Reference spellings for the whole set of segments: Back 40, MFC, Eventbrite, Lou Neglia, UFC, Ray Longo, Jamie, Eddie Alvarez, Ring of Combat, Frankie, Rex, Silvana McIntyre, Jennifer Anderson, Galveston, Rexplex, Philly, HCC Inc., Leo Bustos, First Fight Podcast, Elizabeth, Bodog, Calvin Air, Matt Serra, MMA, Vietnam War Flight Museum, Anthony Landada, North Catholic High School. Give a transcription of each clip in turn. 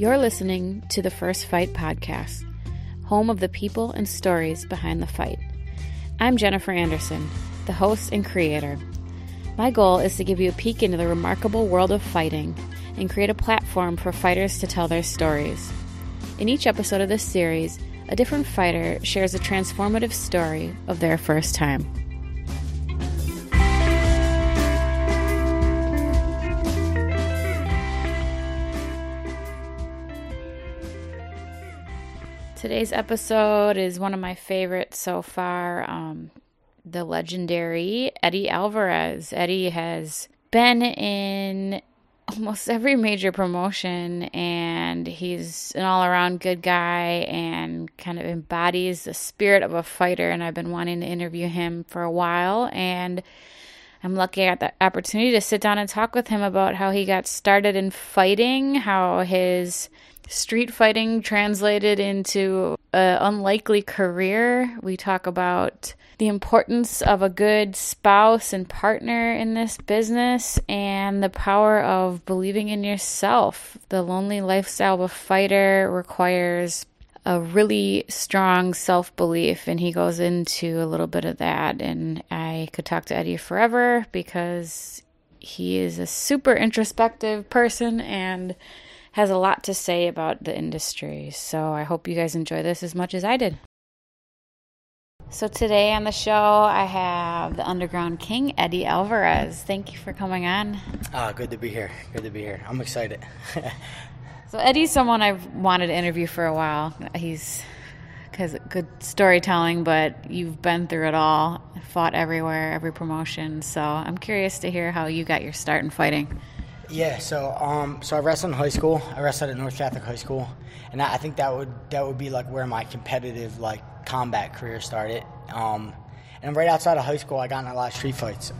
You're listening to the First Fight Podcast, home of the people and stories behind the fight. I'm Jennifer Anderson, the host and creator. My goal is to give you a peek into the remarkable world of fighting and create a platform for fighters to tell their stories. In each episode of this series, a different fighter shares a transformative story of their first time. Today's episode is one of my favorites so far, the legendary Eddie Alvarez. Eddie has been in almost every major promotion, and he's an all-around good guy and kind of embodies the spirit of a fighter, and I've been wanting to interview him for a while, and I'm lucky I got the opportunity to sit down and talk with him about how he got started in fighting, how his street fighting translated into an unlikely career. We talk about the importance of a good spouse and partner in this business, and the power of believing in yourself. The lonely lifestyle of a fighter requires a really strong self-belief, and he goes into a little bit of that. And I could talk to Eddie forever because he is a super introspective person and has a lot to say about the industry. So I hope you guys enjoy this as much as I did. So today on the show, I have the Underground King, Eddie Alvarez. Thank you for coming on. Good to be here. Good to be here. I'm excited. So Eddie's someone I've wanted to interview for a while. He's good storytelling, but you've been through it all, fought everywhere, every promotion. So I'm curious to hear how you got your start in fighting. Yeah, so I wrestled in high school. I wrestled at North Catholic High School, and I think that would be like where my competitive combat career started. And right outside of high school, I got in a lot of street fights.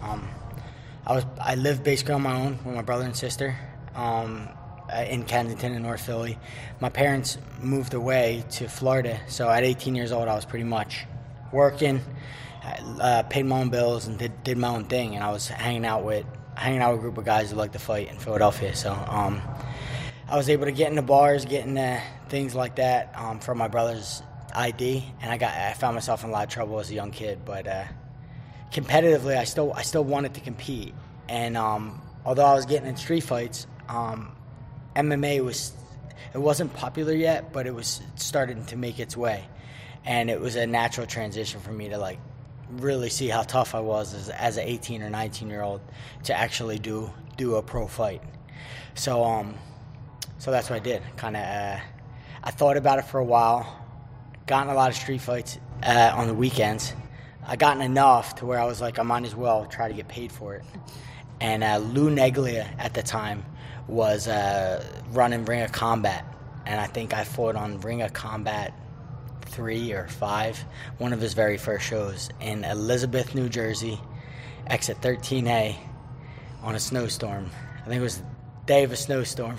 I lived basically on my own with my brother and sister in Kensington and North Philly. My parents moved away to Florida, so at 18 years old, I was pretty much working, paid my own bills, and did my own thing, and I was hanging out with a group of guys who like to fight in Philadelphia. So I was able to get into bars, get into things like that for my brother's ID, and I found myself in a lot of trouble as a young kid. But competitively, I still wanted to compete. And although I was getting in street fights, MMA wasn't popular yet, but it was starting to make its way, and it was a natural transition for me to really see how tough I was as an 18 or 19-year-old to actually do a pro fight. So so that's what I did. I thought about it for a while, got in a lot of street fights on the weekends. I gotten enough to where I was like, I might as well try to get paid for it. And Lou Neglia at the time was running Ring of Combat, and I think I fought on Ring of Combat 3 or 5, one of his very first shows in Elizabeth, New Jersey, exit 13A, on a snowstorm. I think it was the day of a snowstorm.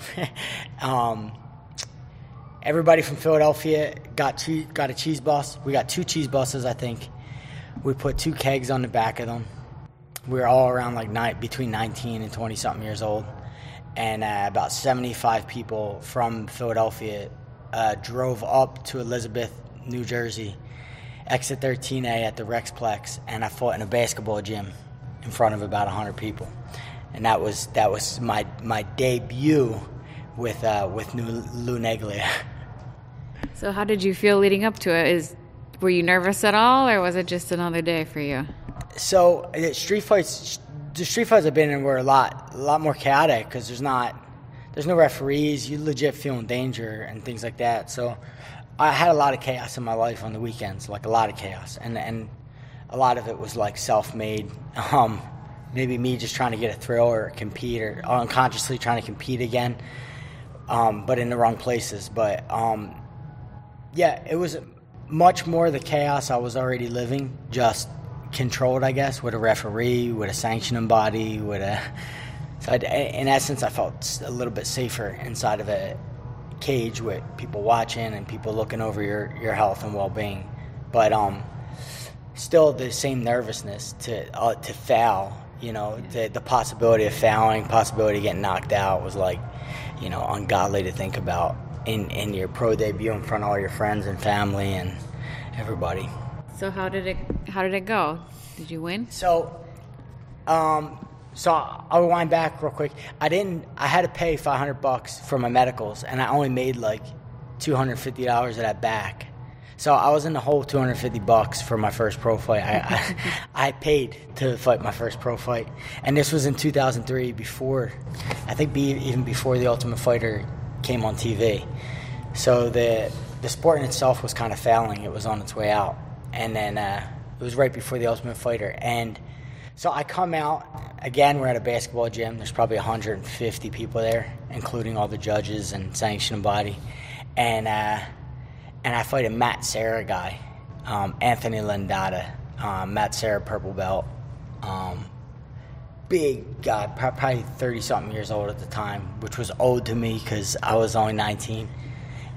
Everybody from Philadelphia got a cheese bus. We got 2 cheese buses, I think. We put 2 kegs on the back of them. We were all around between 19 and 20 something years old, and about 75 people from Philadelphia drove up to Elizabeth, New Jersey, exit 13A at the Rexplex, and I fought in a basketball gym in front of about 100 people, and that was my debut with Lou Neglia. So how did you feel leading up to it? Were you nervous at all, or was it just another day for you? So the street fights I've been in were a lot more chaotic because there's no referees. You legit feel in danger and things like that. So I had a lot of chaos in my life on the weekends, a lot of chaos. And a lot of it was self-made. Maybe me just trying to get a thrill or compete, or unconsciously trying to compete again, but in the wrong places. But yeah, it was much more the chaos I was already living, just controlled, I guess, with a referee, with a sanctioning body, So in essence, I felt a little bit safer inside of a cage with people watching and people looking over your health and well-being. But still the same nervousness to fail, the possibility of fouling, possibility of getting knocked out was ungodly to think about. in your pro debut in front of all your friends and family and everybody. So how did it go? Did you win? So I'll wind back real quick. I had to pay $500 for my medicals, and I only made like $250 of that back. So I was in the hole $250 for my first pro fight. I paid to fight my first pro fight, and this was in 2003, before I think even before The Ultimate Fighter came on TV. So the sport in itself was kind of failing. It was on its way out, and then it was right before The Ultimate Fighter. And so I come out, again, we're at a basketball gym. There's probably 150 people there, including all the judges and sanctioning body. And I fight a Matt Serra guy, Anthony Landada, Matt Serra, purple belt. Big guy, probably 30-something years old at the time, which was old to me because I was only 19.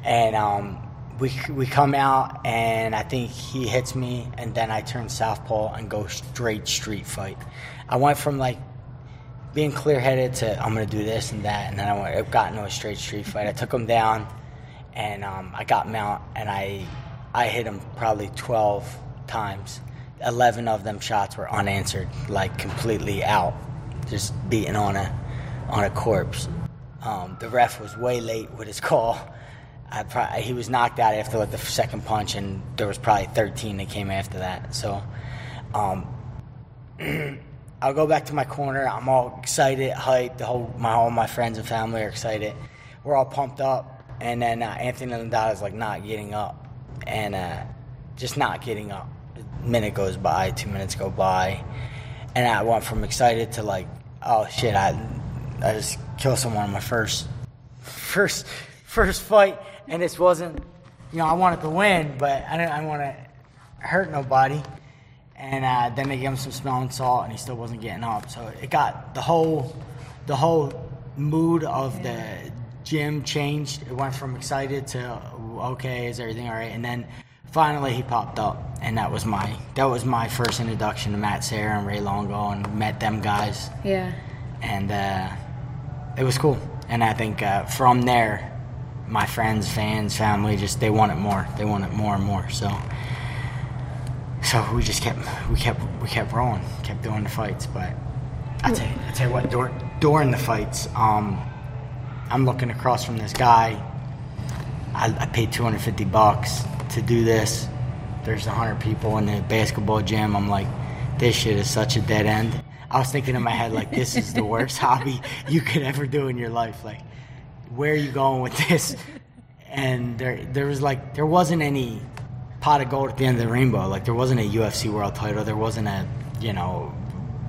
And we come out, and I think he hits me, and then I turn southpaw and go straight street fight. I went from, like, being clear-headed to I'm going to do this and that, and then I got into a straight street fight. I took him down, and I got mount, and I hit him probably 12 times. 11 of them shots were unanswered, like completely out, just beating on a corpse. The ref was way late with his call. He was knocked out after like the second punch, and there was probably 13 that came after that. So I'll go back to my corner. I'm all excited, hyped. All my friends and family are excited. We're all pumped up. And then Anthony Landada's like not getting up. And just not getting up. A minute goes by, 2 minutes go by. And I went from excited to like, oh shit, I just killed someone in my first fight. And this wasn't, you know, I wanted to win, but I want to hurt nobody. And then they gave him some smelling salt, and he still wasn't getting up. So it got the whole mood of the gym changed. It went from excited to okay, is everything all right? And then finally he popped up, and that was my first introduction to Matt Serra and Ray Longo, and met them guys. Yeah. And it was cool. And I think from there, my friends, fans, family, just they wanted more and more. So we just kept rolling, kept doing the fights. But I tell you what, during the fights, I'm looking across from this guy. I paid $250 to do this. There's 100 people in the basketball gym. I'm like, this shit is such a dead end. I was thinking in my head, like, this is the worst hobby you could ever do in your life. Like, where are you going with this? And there wasn't any pot of gold at the end of the rainbow. Like, there wasn't a UFC world title. There wasn't a, you know,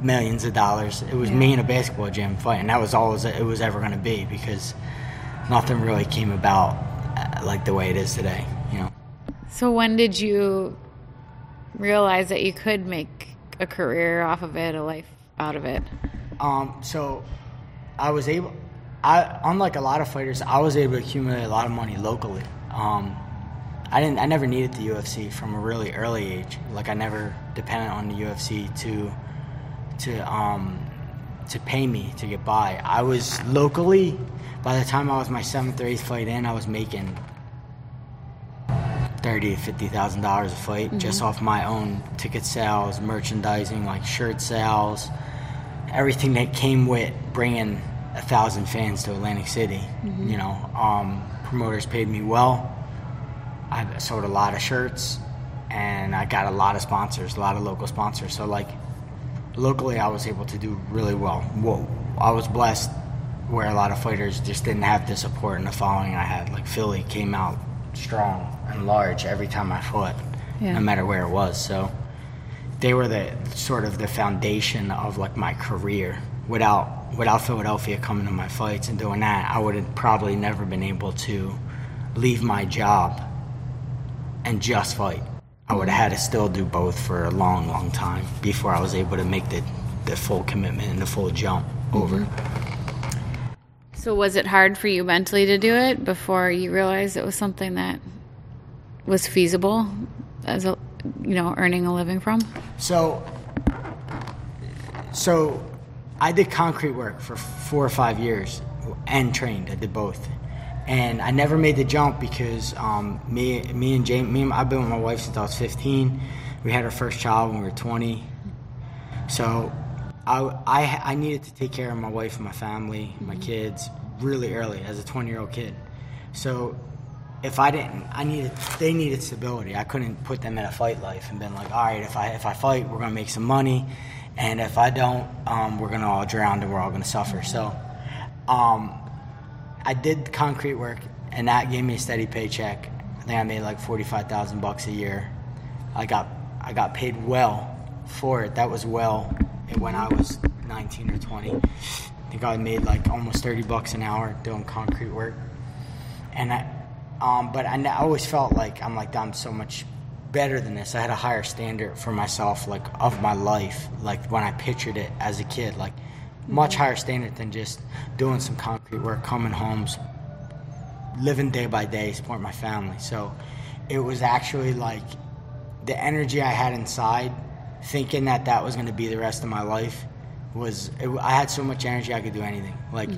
millions of dollars. It was me in a basketball gym fighting. That was all it was ever going to be, because nothing really came about like the way it is today, you know. So when did you realize that you could make a career off of it, a life out of it? So I was able... unlike a lot of fighters, I was able to accumulate a lot of money locally. I never needed the UFC from a really early age. Like, I never depended on the UFC to pay me to get by. I was locally, by the time I was my 7th or 8th fight in, I was making $30,000 to $50,000 a fight, mm-hmm. just off my own ticket sales, merchandising, like shirt sales, everything that came with bringing 1,000 fans to Atlantic City. Mm-hmm. You know, promoters paid me well. I sold a lot of shirts, and I got a lot of sponsors, a lot of local sponsors. So, like, locally I was able to do really well. Whoa. I was blessed where a lot of fighters just didn't have the support and the following I had. Like, Philly came out strong and large every time I fought, no matter where it was. So they were the sort of the foundation of, like, my career. Without Philadelphia coming to my fights and doing that, I would have probably never been able to leave my job and just fight. I would have had to still do both for a long, long time before I was able to make the full commitment and the full jump over. Mm-hmm. So was it hard for you mentally to do it before you realized it was something that was feasible as a, you know, earning a living from? So I did concrete work for 4 or 5 years and trained. I did both. And I never made the jump because me and Jamie, I've been with my wife since I was 15. We had our first child when we were 20. So I needed to take care of my wife and my family, my kids, really early as a 20-year-old kid. So if I didn't, they needed stability. I couldn't put them in a fight life and been like, all right, if I fight, we're gonna make some money, and if I don't, we're gonna all drown and we're all gonna suffer. So I did concrete work, and that gave me a steady paycheck. I think I made like $45,000 a year. I got paid well for it. That was well when I was 19 or 20. I think I made like almost $30 an hour doing concrete work, and I always felt like I'm so much better than this. I had a higher standard for myself, like of my life, like when I pictured it as a kid, like much higher standard than just doing some concrete work, coming home, living day by day, supporting my family. So it was actually like the energy I had inside, thinking that that was going to be the rest of my life, I had so much energy I could do anything. Like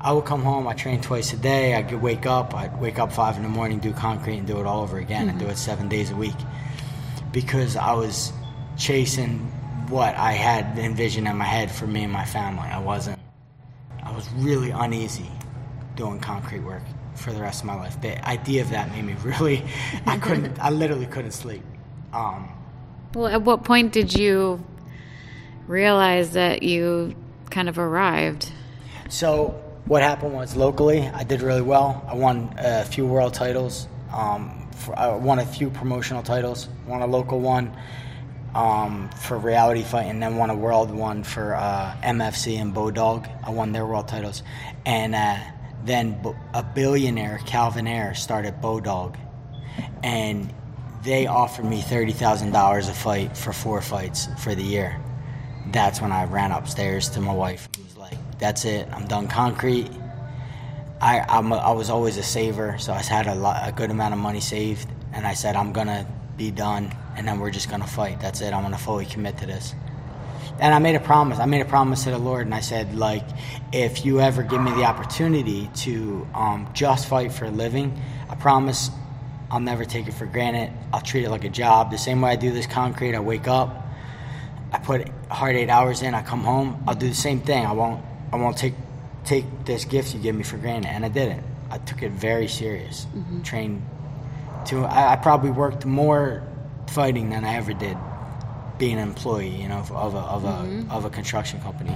I would come home, I trained twice a day, I could wake up, I'd wake up 5 in the morning, do concrete, and do it all over again, and do it 7 days a week, because I was chasing what I had envisioned in my head for me and my family. I was really uneasy doing concrete work for the rest of my life. The idea of that made me really, I literally couldn't sleep. Well, at what point did you realize that you kind of arrived? So what happened was, locally, I did really well. I won a few world titles. I won a few promotional titles. Won a local one for reality fight, and then won a world one for MFC and Bodog. I won their world titles. And then a billionaire, Calvin Air, started Bodog. And they offered me $30,000 a fight for 4 fights for the year. That's when I ran upstairs to my wife. I was like, that's it, I'm done concrete. I was always a saver, so I had a good amount of money saved, and I said, I'm gonna be done, and then we're just gonna fight. That's it, I'm gonna fully commit to this. And I made a promise. I made a promise to the Lord, and I said, like, if you ever give me the opportunity to just fight for a living, I promise I'll never take it for granted. I'll treat it like a job. The same way I do this concrete, I wake up, I put hard 8 hours in, I come home, I'll do the same thing. I won't take this gift you give me for granted. And I didn't. I took it very serious. Trained to, I probably worked more fighting than I ever did being an employee, you know, of a construction company.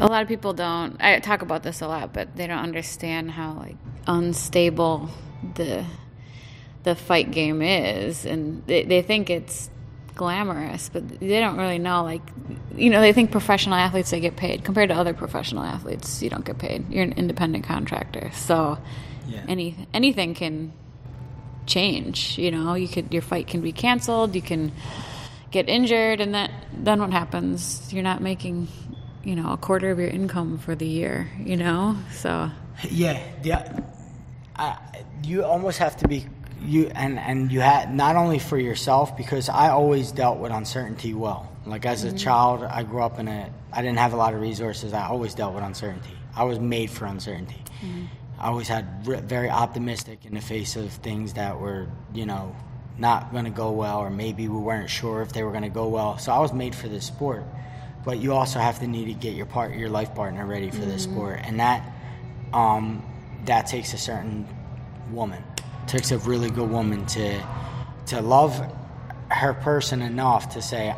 A lot of people don't. I talk about this a lot, but they don't understand how, like, unstable the fight game is, and they think it's glamorous, but they don't really know, like, you know, they think professional athletes, they get paid. Compared to other professional athletes, you don't get paid. You're an independent contractor, so yeah, anything can change, you know. Your fight can be canceled, you can get injured, and then what happens? You're not making, you know, a quarter of your income for the year, you know. So yeah. You almost have to be you, and you had, not only for yourself, because I always dealt with uncertainty well. Like, as a child, I grew up I didn't have a lot of resources. I always dealt with uncertainty. I was made for uncertainty. I always had very optimistic in the face of things that were, you know, not going to go well, or maybe we weren't sure if they were going to go well. So I was made for this sport, but you also have to need to get your life partner ready for this sport, and that. That takes a certain woman. It takes a really good woman to love her person enough to say,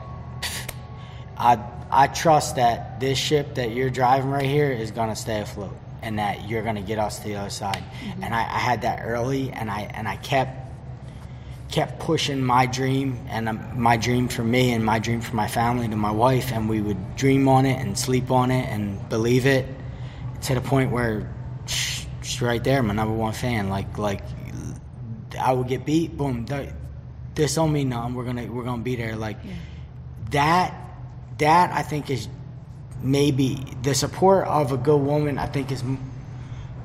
I trust that this ship that you're driving right here is going to stay afloat, and that you're going to get us to the other side. And I had that early, and I kept pushing my dream, and my dream for me and my dream for my family to my wife, and we would dream on it and sleep on it and believe it, to the point where she's right there, my number one fan. Like I would get beat, boom, this don't mean nothing. We're gonna be there. Like, yeah. That I think is maybe the support of a good woman. I think is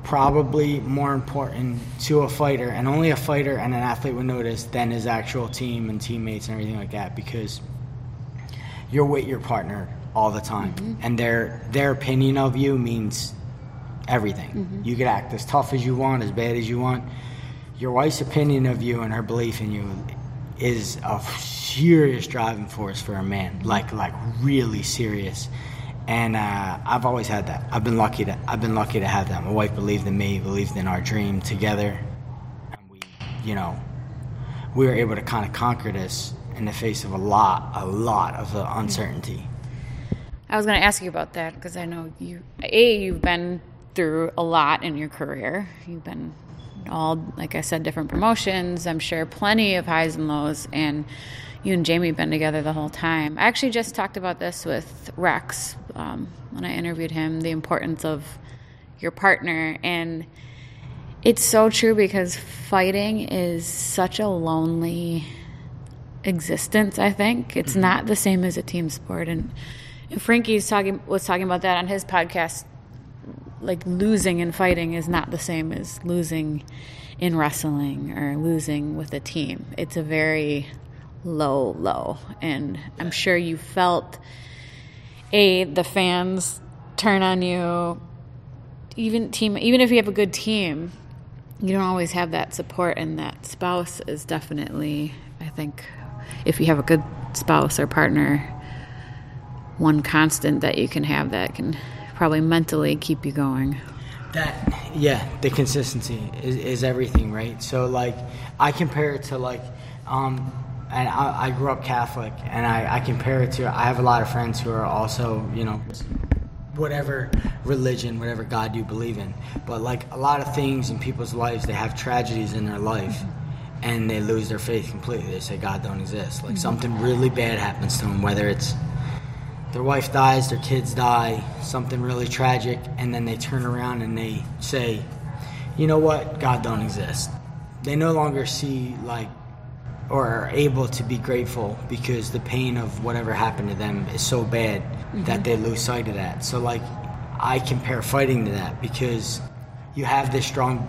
probably more important to a fighter, and only a fighter and an athlete would notice, than his actual team and teammates and everything like that, because you're with your partner all the time, and their opinion of you means everything. Mm-hmm. You could act as tough as you want, as bad as you want. Your wife's opinion of you and her belief in you is a serious driving force for a man, like really serious. And I've always had that. I've been lucky to have that. My wife believed in me, believed in our dream together, and we were able to kind of conquer this in the face of a lot of the uncertainty. I was going to ask you about that because I know you've been through a lot in your career. You've been all, like I said, different promotions. I'm sure plenty of highs and lows, and you and Jamie have been together the whole time. I actually just talked about this with Rex when I interviewed him, the importance of your partner. And it's so true because fighting is such a lonely existence, I think. It's not the same as a team sport. And Frankie was talking about that on his podcast. Like, losing in fighting is not the same as losing in wrestling or losing with a team. It's a very low, and I'm sure you felt the fans turn on you. Even if you have a good team, you don't always have that support, and that spouse is definitely, I think, if you have a good spouse or partner, one constant that you can have that can probably mentally keep you going. The consistency is everything, right? So like, I compare it to like and I grew up Catholic, and I compare it to, I have a lot of friends who are also, whatever religion, whatever God you believe in. But like, a lot of things in people's lives, they have tragedies in their life, and they lose their faith completely. They say God don't exist. Like, something really bad happens to them, whether it's their wife dies, their kids die, something really tragic, and then they turn around and they say, you know what, God don't exist. They no longer see or are able to be grateful because the pain of whatever happened to them is so bad that they lose sight of that. So like, I compare fighting to that because you have this strong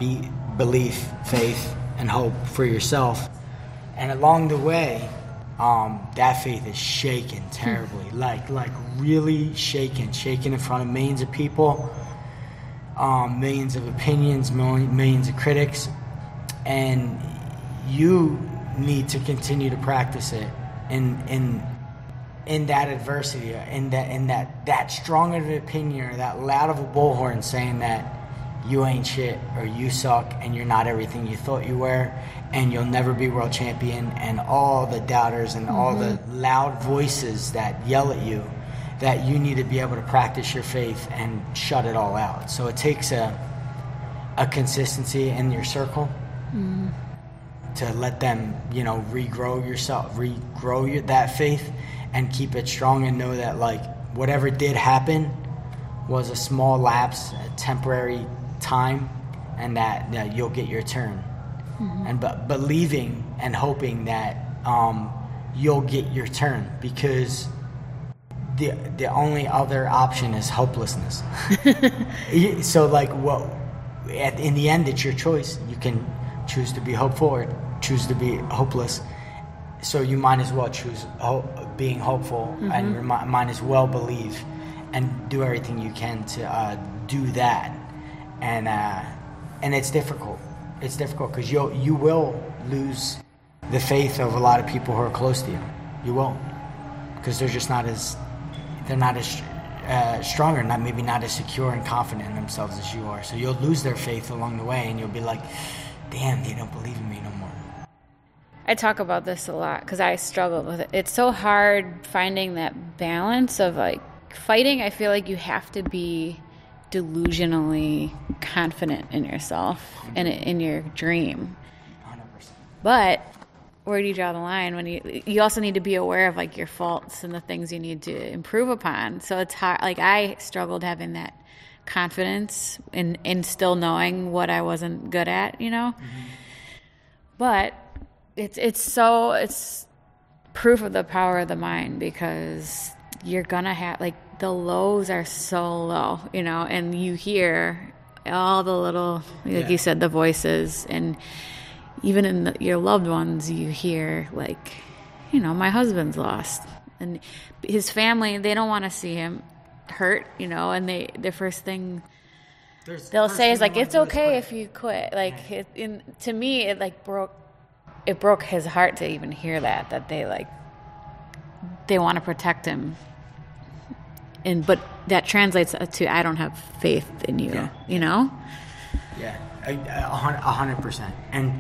belief, faith, and hope for yourself. And along the way, that faith is shaken terribly, like really shaken in front of millions of people, millions of opinions, millions of critics. And you need to continue to practice it in that adversity, in that strong of an opinion, or that loud of a bullhorn saying that you ain't shit, or you suck, and you're not everything you thought you were, and you'll never be world champion, and all the doubters and all the loud voices that yell at you, that you need to be able to practice your faith and shut it all out. So it takes a consistency in your circle to let them, regrow that faith and keep it strong, and know that like, whatever did happen was a small lapse, a temporary time, and that you'll get your turn. And but believing and hoping that you'll get your turn, because the only other option is hopelessness. So like, in the end, it's your choice. You can choose to be hopeful or choose to be hopeless. So you might as well choose being hopeful, and you might as well believe and do everything you can to do that. And it's difficult. It's difficult because you will lose the faith of a lot of people who are close to you. You will, because they're just not as strong, or maybe not as secure and confident in themselves as you are. So you'll lose their faith along the way, and you'll be like, damn, they don't believe in me no more. I talk about this a lot because I struggle with it. It's so hard finding that balance of like, fighting, I feel like you have to be delusionally confident in yourself and in your dream. 100%. But where do you draw the line when you also need to be aware of like your faults and the things you need to improve upon? So it's hard. Like, I struggled having that confidence and still knowing what I wasn't good at, But it's proof of the power of the mind, because you're gonna have like, the lows are so low, and you hear all the little, you said, the voices, and even in your loved ones, you hear like, my husband's lost, and his family, they don't want to see him hurt, and the first thing they'll say is like, it's okay if you quit. Like, it, to me, it like broke his heart to even hear that they like, they want to protect him. But that translates to, I don't have faith in you, you know? Yeah, 100%. And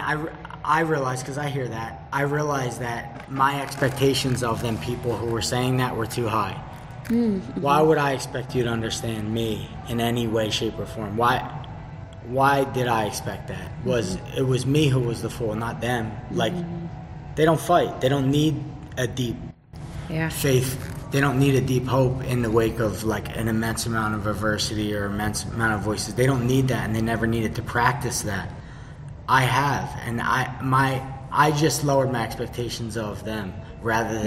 I realized, because I hear that, I realized that my expectations of them people who were saying that were too high. Mm-hmm. Why would I expect you to understand me in any way, shape, or form? Why did I expect that? It was me who was the fool, not them. Like, they don't fight. They don't need a deep faith. They don't need a deep hope in the wake of, like, an immense amount of adversity or immense amount of voices. They don't need that, and they never needed to practice that. I have, and I just lowered my expectations of them rather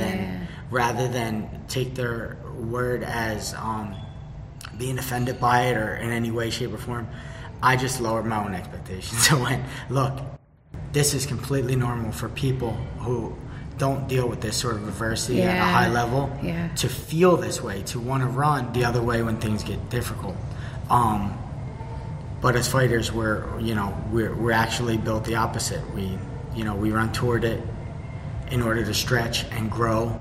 than take their word as being offended by it or in any way, shape, or form. I just lowered my own expectations. I went, look, this is completely normal for people who don't deal with this sort of adversity at a high level to feel this way, to want to run the other way when things get difficult. But as fighters, we're actually built the opposite. We run toward it in order to stretch and grow.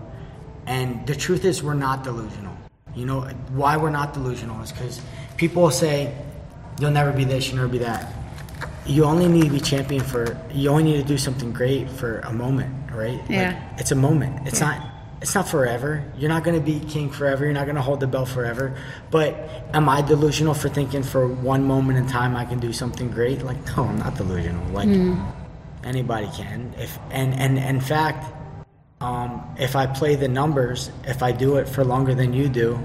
And the truth is, we're not delusional. You know why we're not delusional is because people say, "You'll never be this, you'll never be that." You only need to be champion you only need to do something great for a moment, right? Yeah. Like, it's a moment. It's not. It's not forever. You're not going to be king forever. You're not going to hold the belt forever. But am I delusional for thinking for one moment in time I can do something great? Like, no, I'm not delusional. Like, anybody can. And in fact, if I play the numbers, if I do it for longer than you do,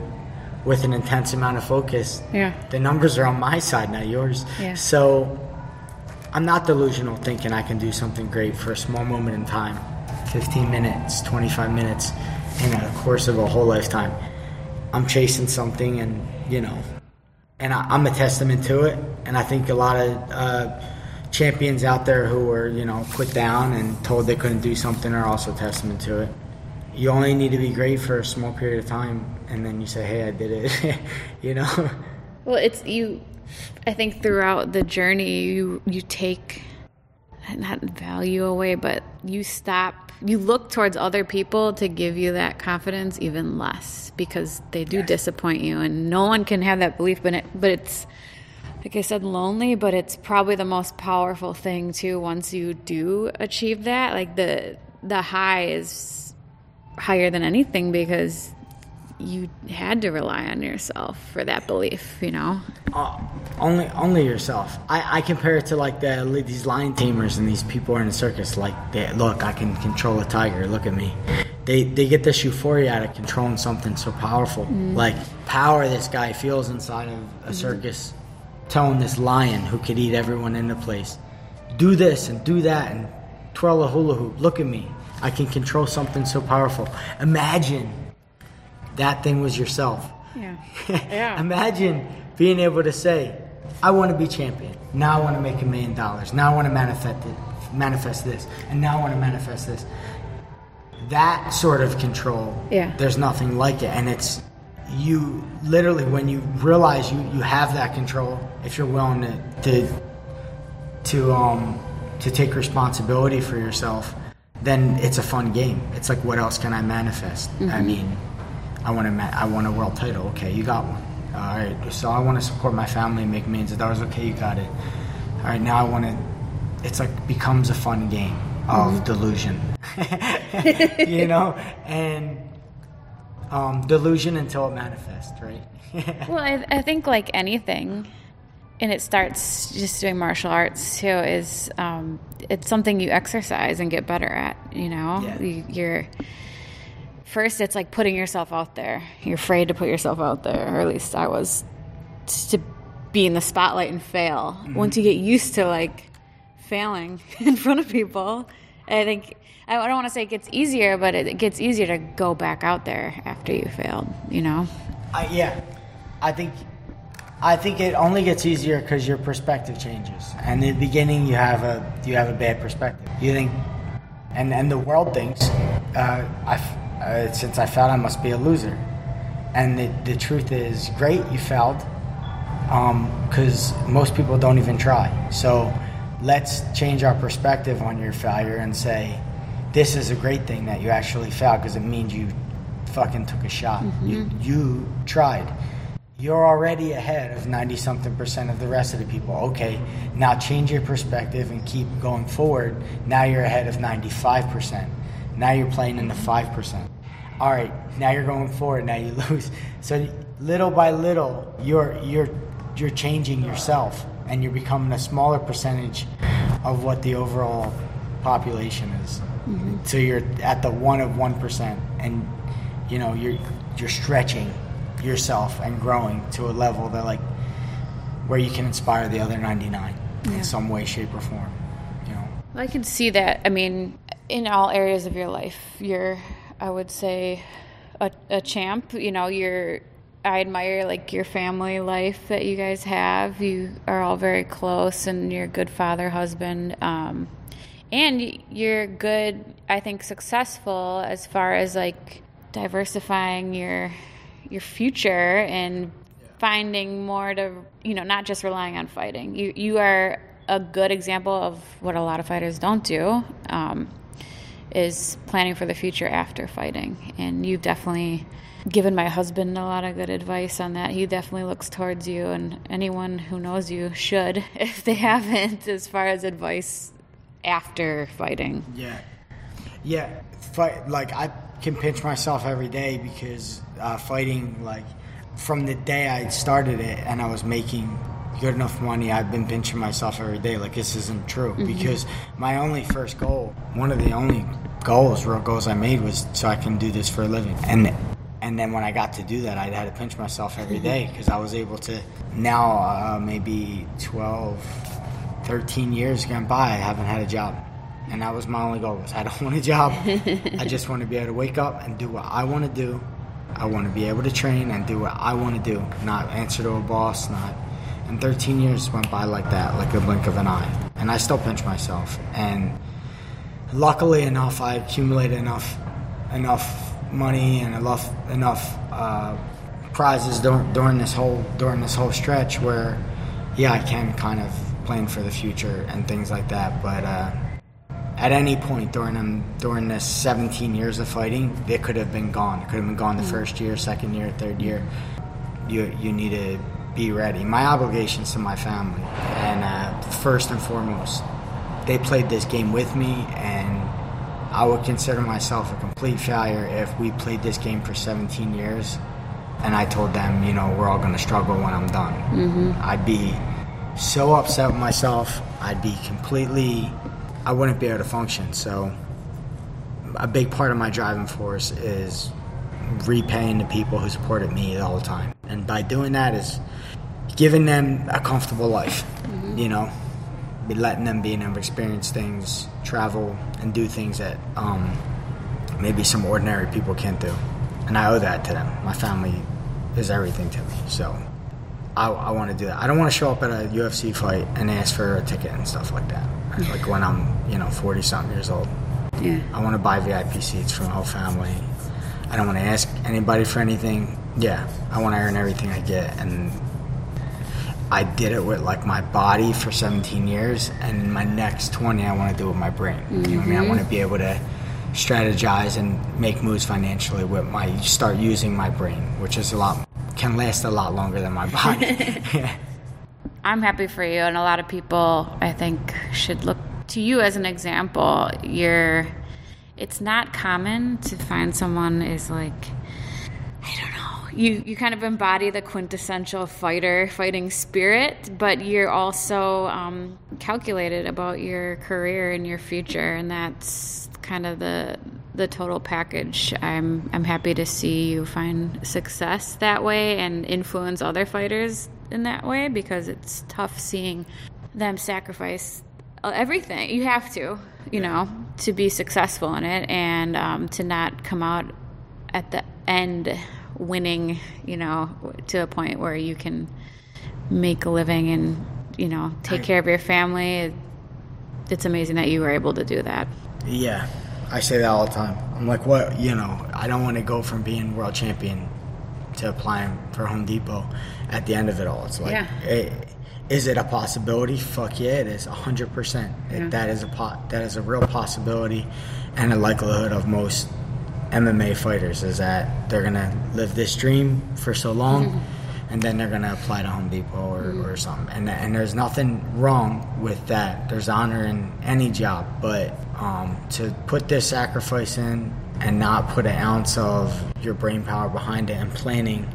with an intense amount of focus, the numbers are on my side, not yours. Yeah. So I'm not delusional thinking I can do something great for a small moment in time. 15 minutes, 25 minutes in a course of a whole lifetime. I'm chasing something, and I'm a testament to it. And I think a lot of champions out there who were put down and told they couldn't do something are also testament to it. You only need to be great for a small period of time, and then you say, hey, I did it. Well, it's you. I think throughout the journey you take not value away, but you look towards other people to give you that confidence even less, because they do disappoint you, and no one can have that belief. But it's, like I said, lonely, but it's probably the most powerful thing too. Once you do achieve that, like the high is higher than anything, because you had to rely on yourself for that belief, only yourself. I compare it to like these lion tamers and these people in the circus. Like, look, I can control a tiger. Look at me. They get this euphoria out of controlling something so powerful, like power this guy feels inside of a circus, telling this lion who could eat everyone in the place, do this and do that and twirl a hula hoop. Look at me. I can control something so powerful. Imagine that thing was yourself. Yeah. Imagine being able to say, I want to be champion. Now I want to make $1 million. Now I want to manifest this. And now I want to manifest this. That sort of control, there's nothing like it. And it's, you literally, when you realize you have that control, if you're willing to take responsibility for yourself, then it's a fun game. It's like, what else can I manifest? I mean, I want a world title. Okay, you got one. All right, so I want to support my family and make $millions. Okay, you got it. All right, now I want to... It's like becomes a fun game of delusion. And delusion until it manifests, right? Well, I think like anything, and it starts just doing martial arts too, is it's something you exercise and get better at, Yeah. First, it's like putting yourself out there. You're afraid to put yourself out there, or at least I was, to be in the spotlight and fail. Mm-hmm. Once you get used to, like, failing in front of people, I think, I don't want to say it gets easier, but it gets easier to go back out there after you failed, I think it only gets easier because your perspective changes. And in the beginning, you have a bad perspective. You think, and the world thinks, since I failed, I must be a loser. And the truth is, great, you failed. because most people don't even try. So let's change our perspective on your failure and say, this is a great thing that you actually failed, because it means you fucking took a shot. Mm-hmm. You tried. You're already ahead of 90-something percent of the rest of the people. Okay, now change your perspective and keep going forward. Now you're ahead of 95%. Now you're playing in the 5%. All right, now you're going forward. Now you lose. So little by little, you're changing yourself, and you're becoming a smaller percentage of what the overall population is. Mm-hmm. So you're at the 1% of 1%, and you know you're stretching yourself and growing to a level that, like, where you can inspire the other 99 in some way, shape, or form. You know, well, I can see that. I mean, in all areas of your life, you're, I would say, a champ. You know, I admire, like, your family life that you guys have. You are all very close, and you're a good father, husband, and you're good, I think, successful as far as, like, diversifying your future and finding more to, you know, not just relying on fighting. You are a good example of what a lot of fighters don't do, is planning for the future after fighting. And you've definitely given my husband a lot of good advice on that. He definitely looks towards you, and anyone who knows you should, if they haven't, as far as advice after fighting. Yeah. Like, I can pinch myself every day because fighting, like, from the day I started it and I was making good enough money, I've been pinching myself every day, like, this isn't true. Mm-hmm. Because my only first goal, one of the only real goals I made, was so I can do this for a living. And then when I got to do that, I had to pinch myself every day, because I was able to, now maybe 12, 13 years gone by, I haven't had a job. And that was my only goal, was I don't want a job. I just want to be able to wake up and do what I want to do. I want to be able to train and do what I want to do, not answer to a boss, not... And 13 years went by like that, like the blink of an eye. And I still pinch myself. And luckily enough, I accumulated enough money and enough prizes during this whole stretch where, yeah, I can kind of plan for the future and things like that. But... at any point during this 17 years of fighting, it could have been gone. It could have been gone the first year, second year, third year. You need to be ready. My obligations to my family, and first and foremost, they played this game with me, and I would consider myself a complete failure if we played this game for 17 years, and I told them, you know, we're all going to struggle when I'm done. Mm-hmm. I'd be so upset with myself. I'd be completely... I wouldn't be able to function. So a big part of my driving force is repaying the people who supported me the whole time. And by doing that is giving them a comfortable life, mm-hmm. you know, be letting them be and experience things, travel, and do things that maybe some ordinary people can't do. And I owe that to them. My family is everything to me. So I want to do that. I don't want to show up at a UFC fight and ask for a ticket and stuff like that. Like when I'm, you know, 40-something years old. Yeah. I want to buy VIP seats for my whole family. I don't want to ask anybody for anything. Yeah, I want to earn everything I get. And I did it with, like, my body for 17 years. And in my next 20, I want to do it with my brain. Mm-hmm. You know what I mean? I want to be able to strategize and make moves financially with start using my brain, which is can last a lot longer than my body. Yeah. I'm happy for you, and a lot of people, I think, should look to you as an example. It's not common to find someone is like, I don't know, you kind of embody the quintessential fighting spirit, but you're also calculated about your career and your future, and that's kind of the total package. I'm happy to see you find success that way and influence other fighters in that way, because it's tough seeing them sacrifice everything. You have to, you know, to be successful in it, and to not come out at the end winning, you know, to a point where you can make a living and, you know, take care of your family. It's amazing that you were able to do that. Yeah, I say that all the time. I'm like, what, you know, I don't want to go from being world champion to applying for Home Depot at the end of it all. It's like, is it a possibility? Fuck yeah, it is, 100%. Yeah. That is a real possibility, and the likelihood of most MMA fighters is that they're going to live this dream for so long, mm-hmm. and then they're going to apply to Home Depot or something. And there's nothing wrong with that. There's honor in any job, but to put this sacrifice in and not put an ounce of your brain power behind it and planning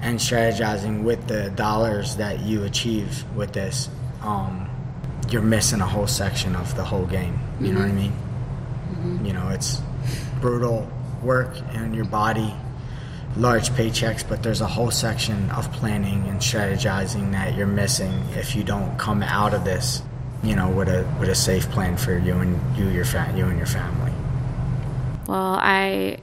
and strategizing with the dollars that you achieve with this, you're missing a whole section of the whole game. You mm-hmm. know what I mean? Mm-hmm. You know, it's brutal work and your body, large paychecks, but there's a whole section of planning and strategizing that you're missing if you don't come out of this, you know, with a safe plan for you and your family. Well, I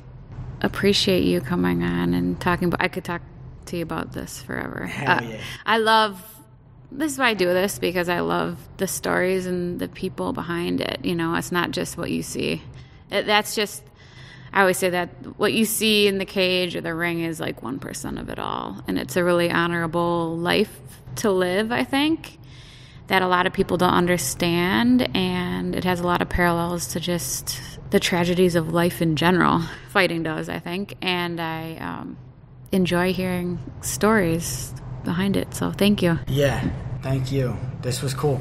appreciate you coming on and talking about. I could talk to you about this forever. Hell yeah. This is why I do this, because I love the stories and the people behind it. You know, it's not just what you see. That's just, I always say that what you see in the cage or the ring is like 1% of it all. And it's a really honorable life to live, I think, that a lot of people don't understand. And it has a lot of parallels to just the tragedies of life in general. Fighting does, I think. And I enjoy hearing stories behind it, so thank you. Yeah, thank you. This was cool.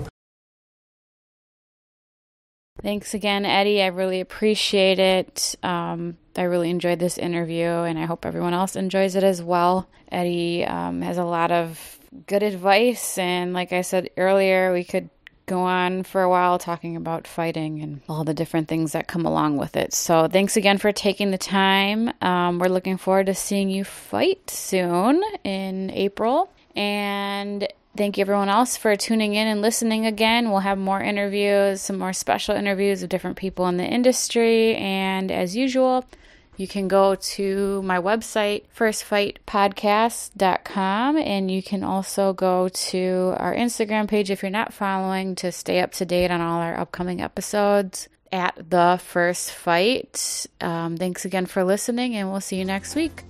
Thanks again, Eddie. I really appreciate it. I really enjoyed this interview, and I hope everyone else enjoys it as well. Eddie has a lot of good advice, and like I said earlier, we could go on for a while talking about fighting and all the different things that come along with it. So thanks again for taking the time. We're looking forward to seeing you fight soon in April. And thank you everyone else for tuning in and listening again. We'll have more interviews, some more special interviews of different people in the industry. And as usual, you can go to my website, firstfightpodcast.com, and you can also go to our Instagram page if you're not following to stay up to date on all our upcoming episodes at The First Fight. Thanks again for listening, and we'll see you next week.